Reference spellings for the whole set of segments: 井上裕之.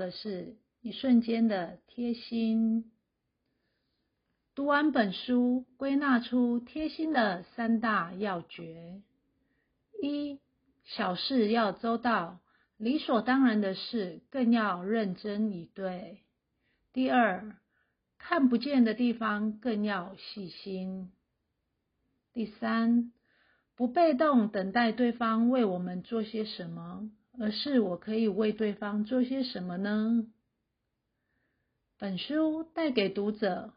的是一瞬间的贴心。读完本书，归纳出贴心的三大要诀：一、小事要周到，理所当然的事更要认真以对；第二，看不见的地方更要细心；第三，不被动等待对方为我们做些什么，而是我可以为对方做些什么呢？本书带给读者，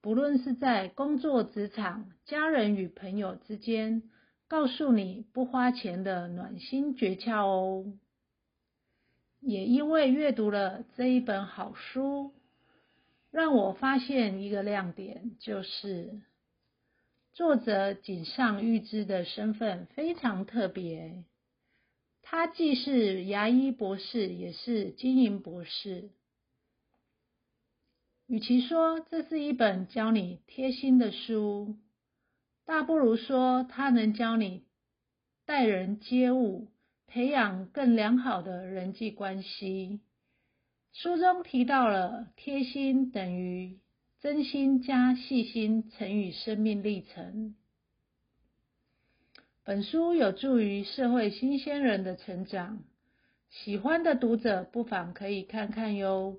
不论是在工作、职场、家人与朋友之间，告诉你不花钱的暖心诀窍哦。也因为阅读了这一本好书，让我发现一个亮点，就是作者井上裕之的身份非常特别，他既是牙医博士，也是经营博士。与其说这是一本教你贴心的书，大不如说它能教你待人接物，培养更良好的人际关系。书中提到了贴心等于真心加细心乘以生命历程。本书有助于社会新鲜人的成长，喜欢的读者不妨可以看看哟。